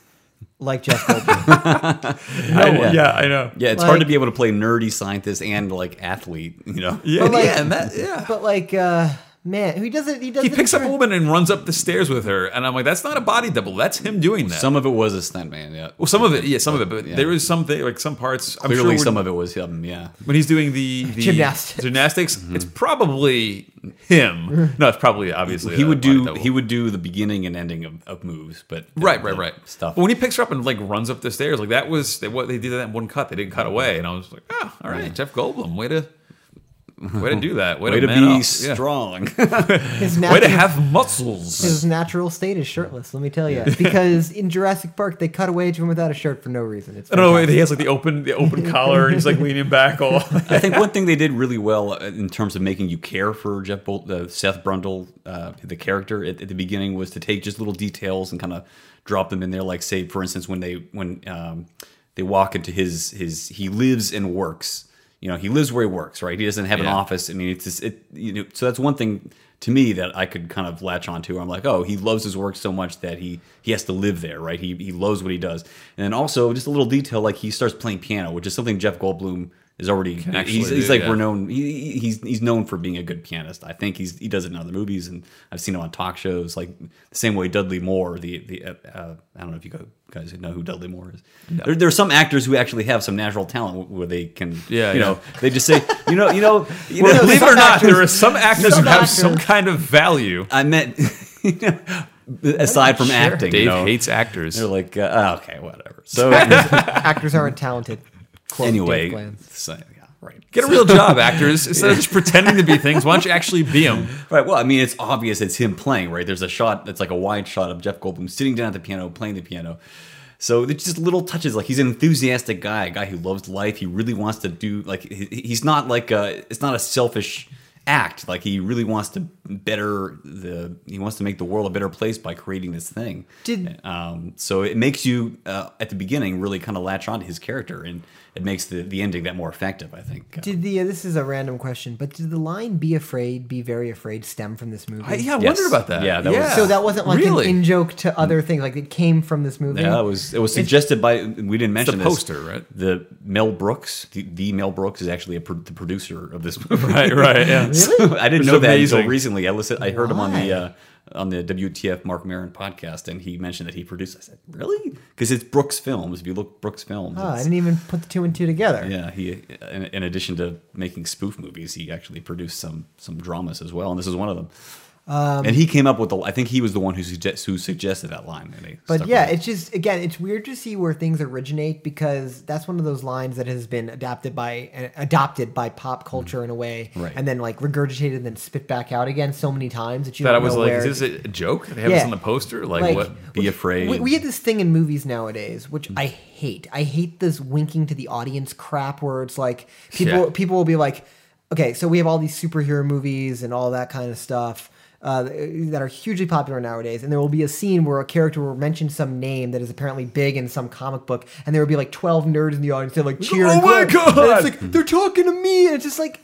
like Jeff Goldblum. Yeah, I know. Yeah, it's like, hard to be able to play nerdy scientist and like athlete, you know. Yeah, like, But like man, he picks up a woman and runs up the stairs with her, and I'm like, that's not a body double. That's him doing that. Some of it was a stunt man, yeah. Well, some of it, but there was something like some parts. Clearly, some of it was him, yeah. When he's doing the gymnastics, it's probably him. No, it's probably obviously he would do the beginning and ending of moves, but stuff. But when he picks her up and like runs up the stairs, like that was what they did that in one cut. They didn't cut away, and I was like, oh, all right, Jeff Goldblum, way to do that. Way to be strong. Way to have muscles. His natural state is shirtless, let me tell you. Because in Jurassic Park, they cut away to him without a shirt for no reason. I don't know, he has like the open collar, and he's like leaning back all. I think one thing they did really well in terms of making you care for Seth Brundle, the character at the beginning, was to take just little details and kind of drop them in there. Like, say, for instance, when they walk into his he lives and works. You know, he lives where he works, right? He doesn't have an office. I mean, it's just, so that's one thing to me that I could kind of latch onto. I'm like, oh, he loves his work so much that he has to live there, right? He loves what he does. And then also just a little detail, like he starts playing piano, which is something Jeff Goldblum is already, he's known for being a good pianist. I think he does it in other movies, and I've seen him on talk shows, like the same way Dudley Moore, I don't know if you guys know who Dudley Moore is. No. There are some actors who actually have some natural talent where they can, they just say, believe it or not, there are some actors who have some kind of value. I meant, aside from acting. Dave hates actors. They're like, okay, whatever. So actors aren't talented. Anyway, so, yeah, right. Get a real job, actors. Instead of just pretending to be things, why don't you actually be them? Right. Well, I mean, it's obvious it's him playing, right? There's a shot that's like a wide shot of Jeff Goldblum sitting down at the piano, playing the piano. So it's just little touches. Like, he's an enthusiastic guy, a guy who loves life. He really wants to do, like, he's not like it's not a selfish act. Like, he really wants to he wants to make the world a better place by creating this thing. So it makes you, at the beginning, really kind of latch onto his character, and it makes the ending that more effective, I think. This is a random question, but did the line be very afraid stem from this movie? I wondered about that. Yeah, so that wasn't like an in-joke to other things, like it came from this movie? Yeah, it was suggested by, we didn't mention this. It's the poster, right? The Mel Brooks, the Mel Brooks is actually the producer of this movie. Right, yeah. Really? So I didn't know that until recently. I heard him on the WTF Mark Maron podcast, and he mentioned that he produced. I said, really? Because it's Brooks Films. If you look Brooks Films. Oh, I didn't even put the two and two together. Yeah, he, in addition to making spoof movies, he actually produced some dramas as well, and this is one of them. And he came up with I think he was the one who suggested that line. But yeah, it's just, again, it's weird to see where things originate, because that's one of those lines that has been adopted by pop culture in a way, right, and then like regurgitated and then spit back out again so many times that I was like, is this a joke? They have this on the poster? Like what? Be afraid. We have this thing in movies nowadays, which I hate. I hate this winking to the audience crap where it's like people will be like, okay, so we have all these superhero movies and all that kind of stuff. That are hugely popular nowadays, and there will be a scene where a character will mention some name that is apparently big in some comic book, and there will be like 12 nerds in the audience that are like cheering. Oh my god! And it's like, they're talking to me, and it's just like,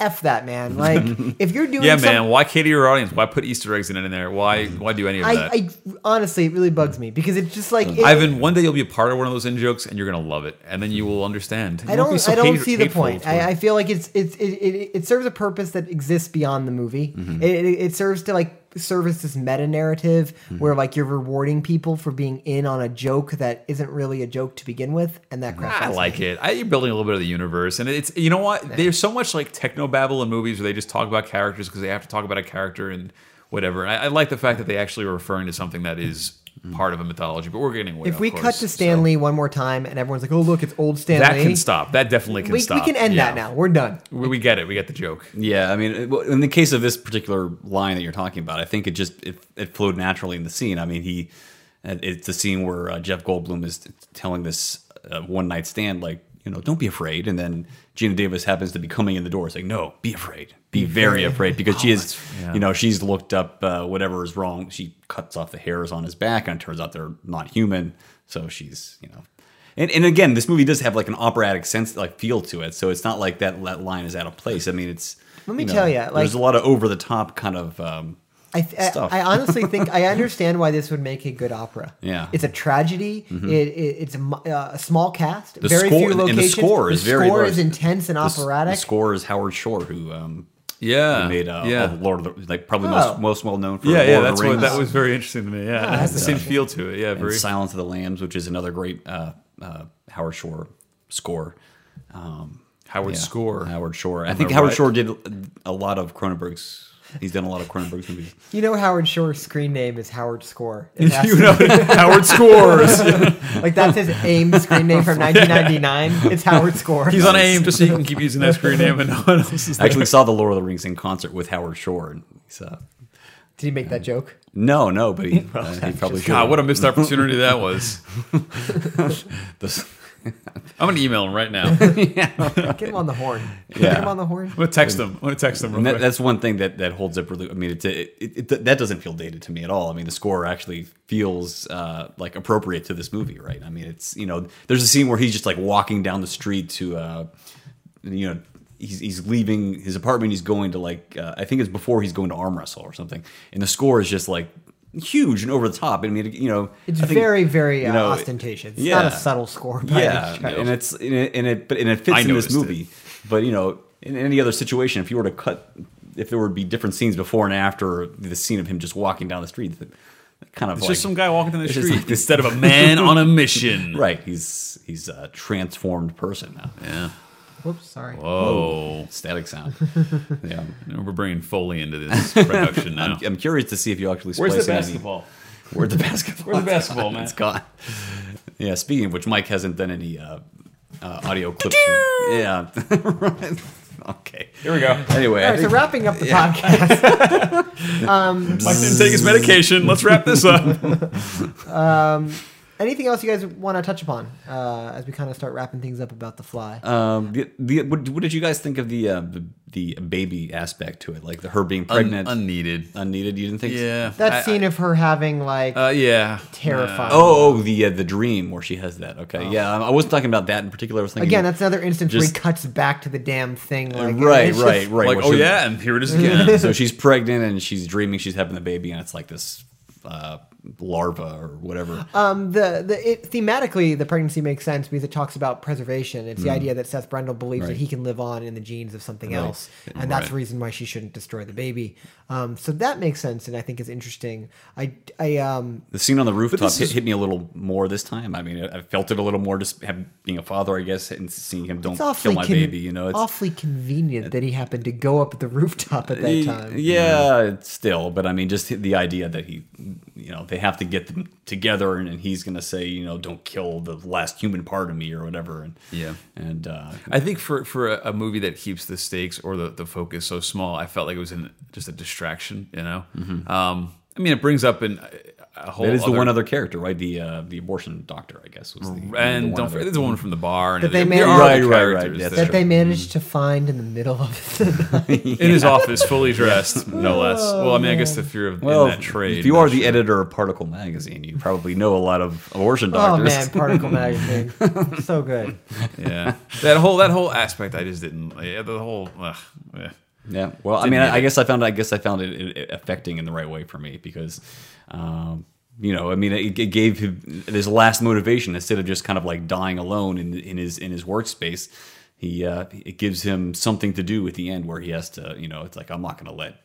F that, man. Like, if you're doing why cater your audience? Why put Easter eggs in there? Why do any of that? Honestly, it really bugs me, because it's just like... Ivan, one day you'll be a part of one of those in-jokes, and you're going to love it, and then you will understand. I don't see the point. I feel like it serves a purpose that exists beyond the movie. Mm-hmm. It serves to, like, service this meta-narrative, mm-hmm, where, like, you're rewarding people for being in on a joke that isn't really a joke to begin with, and that crap. I like it. You're building a little bit of the universe, and it's, you know what? Nah. There's so much, like, technobabble in movies where they just talk about characters because they have to talk about a character and whatever. And I like the fact that they actually are referring to something that is part of a mythology, but we're getting away. If we cut to Stan Lee one more time and everyone's like, oh, look, it's old Stan Lee. That can stop. That definitely can stop. We can end that now. We're done. We get it. We get the joke. Yeah, I mean, in the case of this particular line that you're talking about, I think it just it flowed naturally in the scene. I mean, it's the scene where Jeff Goldblum is telling this one-night stand, like, don't be afraid. And then Geena Davis happens to be coming in the door saying, no, be afraid. Be very afraid, because she is, she's looked up whatever is wrong. She cuts off the hairs on his back, and it turns out they're not human. So she's, And again, this movie does have like an operatic sense, like feel to it. So it's not like that line is out of place. I mean, it's... Let me tell you. Like, there's a lot of over-the-top kind of... stuff. I honestly think I understand why this would make a good opera. Yeah, it's a tragedy. Mm-hmm. It's a small cast. Few locations. And the score is very intense and operatic. The score is Howard Shore, who made Lord of the, like, probably most well known for Lord of the Rings. That was very interesting to me. Yeah, it has the same feel to it. Yeah, and Silence of the Lambs, which is another great Howard Shore score. Howard Shore. I think Howard Shore did a lot of Cronenberg's. He's done a lot of Cronenberg movies. Howard Shore's screen name is Howard Score. Howard Scores. Like, that's his AIM screen name from 1999. It's Howard Score. He's on AIM just so you can keep using that screen name and no one else is there. I actually saw the Lord of the Rings in concert with Howard Shore. And did he make that joke? No, but he probably should. God, what a missed opportunity that was. I'm going to email him right now. Get him on the horn. Get him on the horn. I'm going to text him. Real quick. That's one thing that holds up really. I mean, that doesn't feel dated to me at all. I mean, the score actually feels like appropriate to this movie, right? I mean, it's there's a scene where he's just like walking down the street to he's leaving his apartment. He's going to like, I think it's before he's going to arm wrestle or something. And the score is just like huge and over the top. I mean, you know, it's very, very ostentatious. It's not a subtle score. And it fits in this movie. But you know, in any other situation, if you were to cut, if there would be different scenes before and after the scene of him just walking down the street, it's just some guy walking down the street like, instead of a man on a mission. Right. He's a transformed person now. Yeah. Whoops, sorry. Whoa. Static sound. Yeah. We're bringing Foley into this production now. I'm curious to see if you actually splice in any... Where's the basketball, man? It's gone. Yeah, speaking of which, Mike hasn't done any audio clips. Yeah. Right. Okay. Here we go. Anyway. All right, so wrapping up the podcast. Mike didn't take his medication. Let's wrap this up. Anything else you guys want to touch upon as we kind of start wrapping things up about The Fly? What did you guys think of the baby aspect to it? Like her being pregnant? Unneeded, you didn't think? Yeah. So? That scene of her having like terrifying. The dream where she has that. Okay. Oh. Yeah, I wasn't talking about that in particular. I was thinking again, that's another instance where he cuts back to the damn thing. Like, right. Like, and here it is again. So she's pregnant and she's dreaming she's having the baby and it's like this... larva or whatever. Thematically, the pregnancy makes sense because it talks about preservation. It's the idea that Seth Brundle believes that he can live on in the genes of something else, and that's the reason why she shouldn't destroy the baby. So that makes sense, and I think it's interesting. The scene on the rooftop hit me a little more this time. I mean, I felt it a little more just being a father, I guess, and seeing him don't kill my baby. You know, it's awfully convenient that he happened to go up at the rooftop at that time. Yeah, still, but I mean, just the idea that he. You know, they have to get them together, and he's going to say, you know, don't kill the last human part of me or whatever. And, I think for a movie that keeps the stakes or the focus so small, I felt like it was just a distraction, you know? Mm-hmm. I mean, it brings up a whole that is the one other character, right? The abortion doctor, I guess. Was the, and don't forget, there's a woman from the bar. And they managed to find in the middle of the night. In his office, fully dressed, no less. Well, I mean, I guess if you're in that trade. If you are the editor of Particle Magazine, you probably know a lot of abortion doctors. Oh, man, Particle Magazine. So good. Yeah. That whole aspect, I just didn't. Yeah. Well, I mean, I guess I found it affecting in the right way for me because, you know, I mean, it gave him this last motivation instead of just kind of like dying alone in his workspace. It gives him something to do at the end where he has to, you know, it's like I'm not going to let,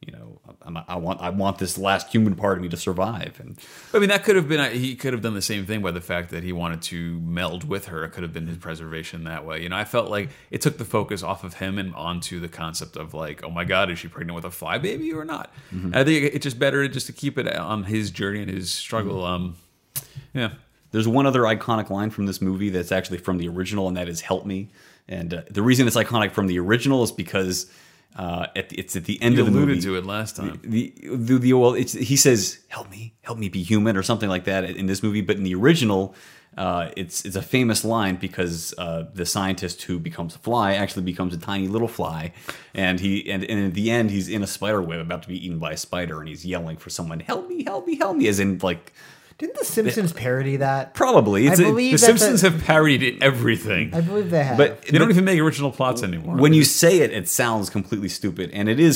you know, I want this last human part of me to survive. And I mean, that could have been he could have done the same thing by the fact that he wanted to meld with her. It could have been his preservation that way. You know, I felt like it took the focus off of him and onto the concept of like, oh my God, is she pregnant with a fly baby or not? Mm-hmm. And I think it's just better to keep it on his journey and his struggle. Yeah, there's one other iconic line from this movie that's actually from the original, and that is "Help me." And the reason it's iconic from the original is because. It's at the end of the movie. You alluded to it last time. He says, "Help me be human," or something like that in this movie. But in the original, it's a famous line because the scientist who becomes a fly actually becomes a tiny little fly, and at the end he's in a spider web about to be eaten by a spider, and he's yelling for someone, "Help me!" As in like. Didn't The Simpsons parody that? Probably. The Simpsons have parodied everything. I believe they have. But they don't even make original plots anymore. When you say it, it sounds completely stupid. And it is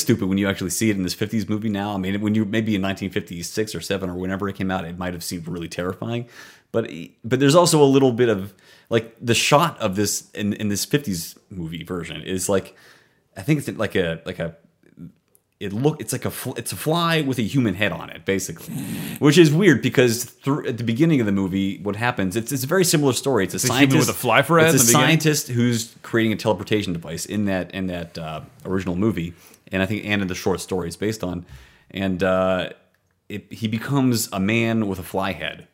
stupid when you actually see it in this 50s movie now. I mean, when you maybe in 1956 or 7 or whenever it came out, it might have seemed really terrifying. But there's also a little bit of, like, the shot of this in this 50s movie version is like, I think it's like a It's a fly with a human head on it, basically, which is weird because at the beginning of the movie, what happens? It's a very similar story. It's a scientist human with a fly for head. It's a scientist who's creating a teleportation device in that original movie, and I think and in the short story it's based on, and he becomes a man with a fly head.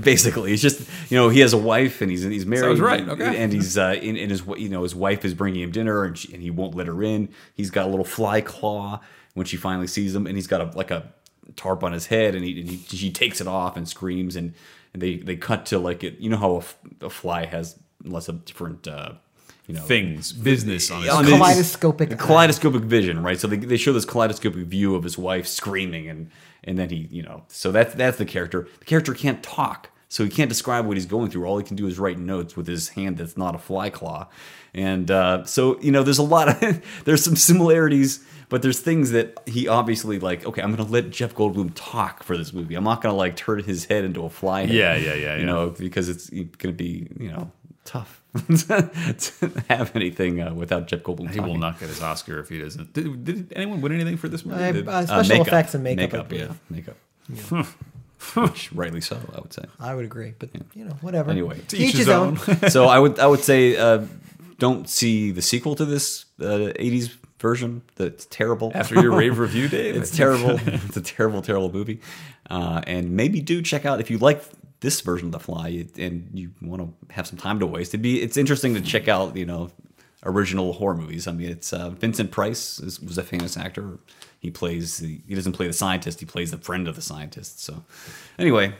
Basically, it's just you know he has a wife and he's married. Sounds right. Okay. And he's in his you know his wife is bringing him dinner and he won't let her in. He's got a little fly claw when she finally sees him and he's got a tarp on his head and she takes it off and screams and they cut to like it you know how a fly has lots of different. You know, things, business on his kaleidoscopic vision, right? So they show this kaleidoscopic view of his wife screaming, and then he, you know, so that's the character. The character can't talk. So he can't describe what he's going through. All he can do is write notes with his hand that's not a fly claw. And so, you know, there's a lot of, there's some similarities, but there's things that he obviously like, okay, I'm going to let Jeff Goldblum talk for this movie. I'm not going to like turn his head into a fly head. You know, because it's going to be, you know, tough to have anything without Jeff Goldblum. He will not get his Oscar if he doesn't. Did anyone win anything for this movie? Special effects and makeup. Yeah. Which, rightly so, I would say. I would agree, but you know, whatever. Anyway, to each his own. So I would say, don't see the sequel to this '80s version. That's terrible. After your rave review, Dave, it's terrible. It's a terrible, terrible movie. And maybe do check out if you like this version of The Fly and you want to have some time to waste. It's interesting to check out, you know, original horror movies. I mean, it's Vincent Price was a famous actor. He doesn't play the scientist. He plays the friend of the scientist. So, anyway,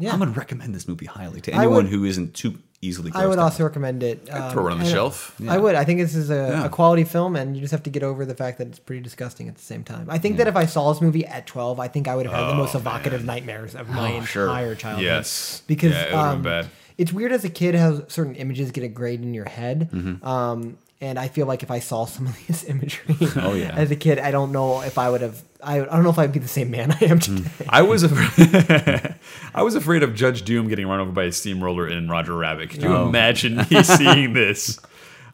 I'm going to recommend this movie highly to anyone who isn't too easily grossed out. I would also recommend it. I'd throw it on the shelf. Yeah. I would. I think this is a quality film, and you just have to get over the fact that it's pretty disgusting at the same time. I think that if I saw this movie at 12, I think I would have had the most evocative nightmares of my entire childhood. Yes, because it would have been bad. It's weird as a kid how certain images get engraved in your head. Mm-hmm. And I feel like if I saw some of this imagery as a kid, I don't know if I would have. I don't know if I'd be the same man I am today. I was afraid of Judge Doom getting run over by a steamroller in Roger Rabbit. Could you imagine me seeing this?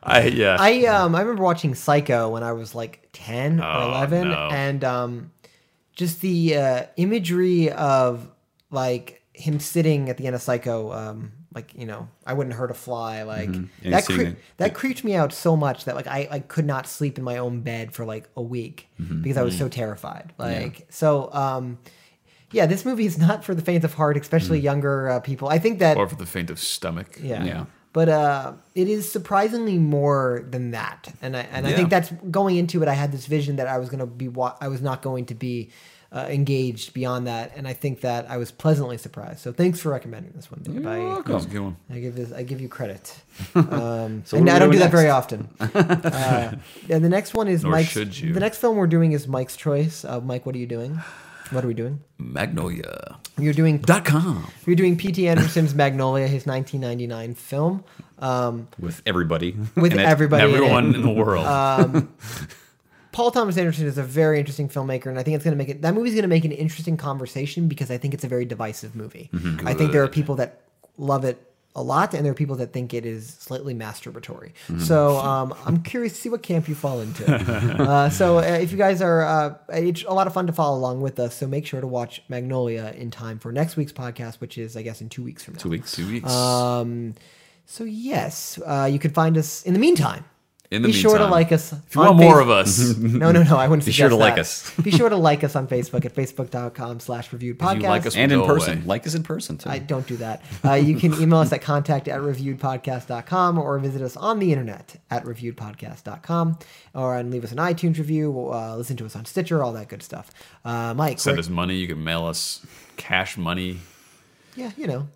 I remember watching Psycho when I was like 10 or 11, and just the imagery of like him sitting at the end of Psycho. Like, you know, I wouldn't hurt a fly. Like that creeped me out so much that like I could not sleep in my own bed for like a week because I was so terrified. This movie is not for the faint of heart, especially younger people. I think that, or for the faint of stomach. Yeah. But it is surprisingly more than that, and I think that's going into it. I had this vision that I was going to be. I was not going to be. Engaged beyond that, and I think that I was pleasantly surprised. So thanks for recommending this one. You're welcome. I give you credit. And I don't do that very often. And the next one is Mike's. The next film we're doing is Mike's choice. Mike, what are you doing? What are we doing? Magnolia. You're doing P.T. Anderson's Magnolia, his 1999 film. With everybody. Everyone in the world. Paul Thomas Anderson is a very interesting filmmaker, and I think it's going to make it. That movie's going to make an interesting conversation because I think it's a very divisive movie. Mm-hmm. I think there are people that love it a lot, and there are people that think it is slightly masturbatory. Mm-hmm. So I'm curious to see what camp you fall into. So if you guys are, it's a lot of fun to follow along with us. So make sure to watch Magnolia in time for next week's podcast, which is, I guess, in 2 weeks from now. So yes, you can find us in the meantime. Be sure to like us. If you want more of us. No, I wouldn't suggest that. Be sure to like us. Be sure to like us on Facebook at facebook.com/reviewedpodcast. Like us and in person. Like us in person, too. I don't do that. You can email us at contact@reviewedpodcast.com or visit us on the internet at reviewedpodcast.com or leave us an iTunes review, listen to us on Stitcher, all that good stuff. Mike. Send us money. You can mail us cash money. Yeah, you know,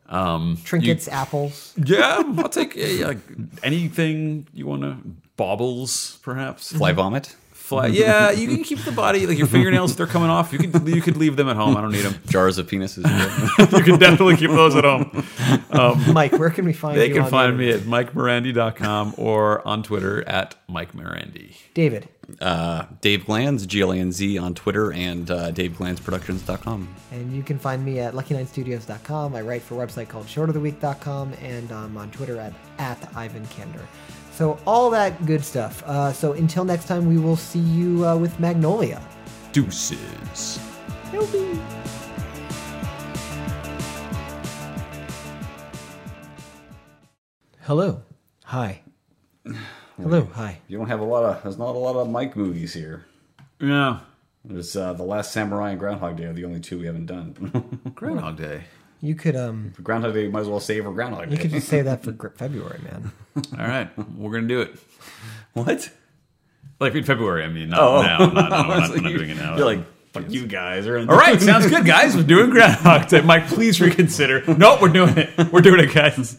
trinkets, apples. Yeah, I'll take anything you want to. Baubles, perhaps. Fly vomit. Yeah, you can keep the body, like your fingernails, if they're coming off. You could leave them at home. I don't need them. Jars of penises. You can definitely keep those at home. Mike, where can we find you? They can find me at MikeMorandi.com or on Twitter at MikeMorandi. David. Dave Glanz, Glanz on Twitter, and DaveGlanzProductions.com. And you can find me at LuckyNineStudios.com. I write for a website called ShortOfTheWeek.com, and I'm on Twitter at IvanKander. So all that good stuff. So until next time, we will see you with Magnolia. Deuces. Yowie. Hello. Hi. Hello. Hi. You don't have there's not a lot of Mike movies here. No. There's The Last Samurai and Groundhog Day are the only two we haven't done. Groundhog Day. You could Groundhog Day. Might as well save for Groundhog Day. You could just save that for February, man. All right, we're gonna do it. What? Like in February? I mean, not now. We're not doing it now. You're like, fuck you guys. All right, sounds good, guys. We're doing Groundhog Day. Mike, please reconsider. Nope, we're doing it, guys.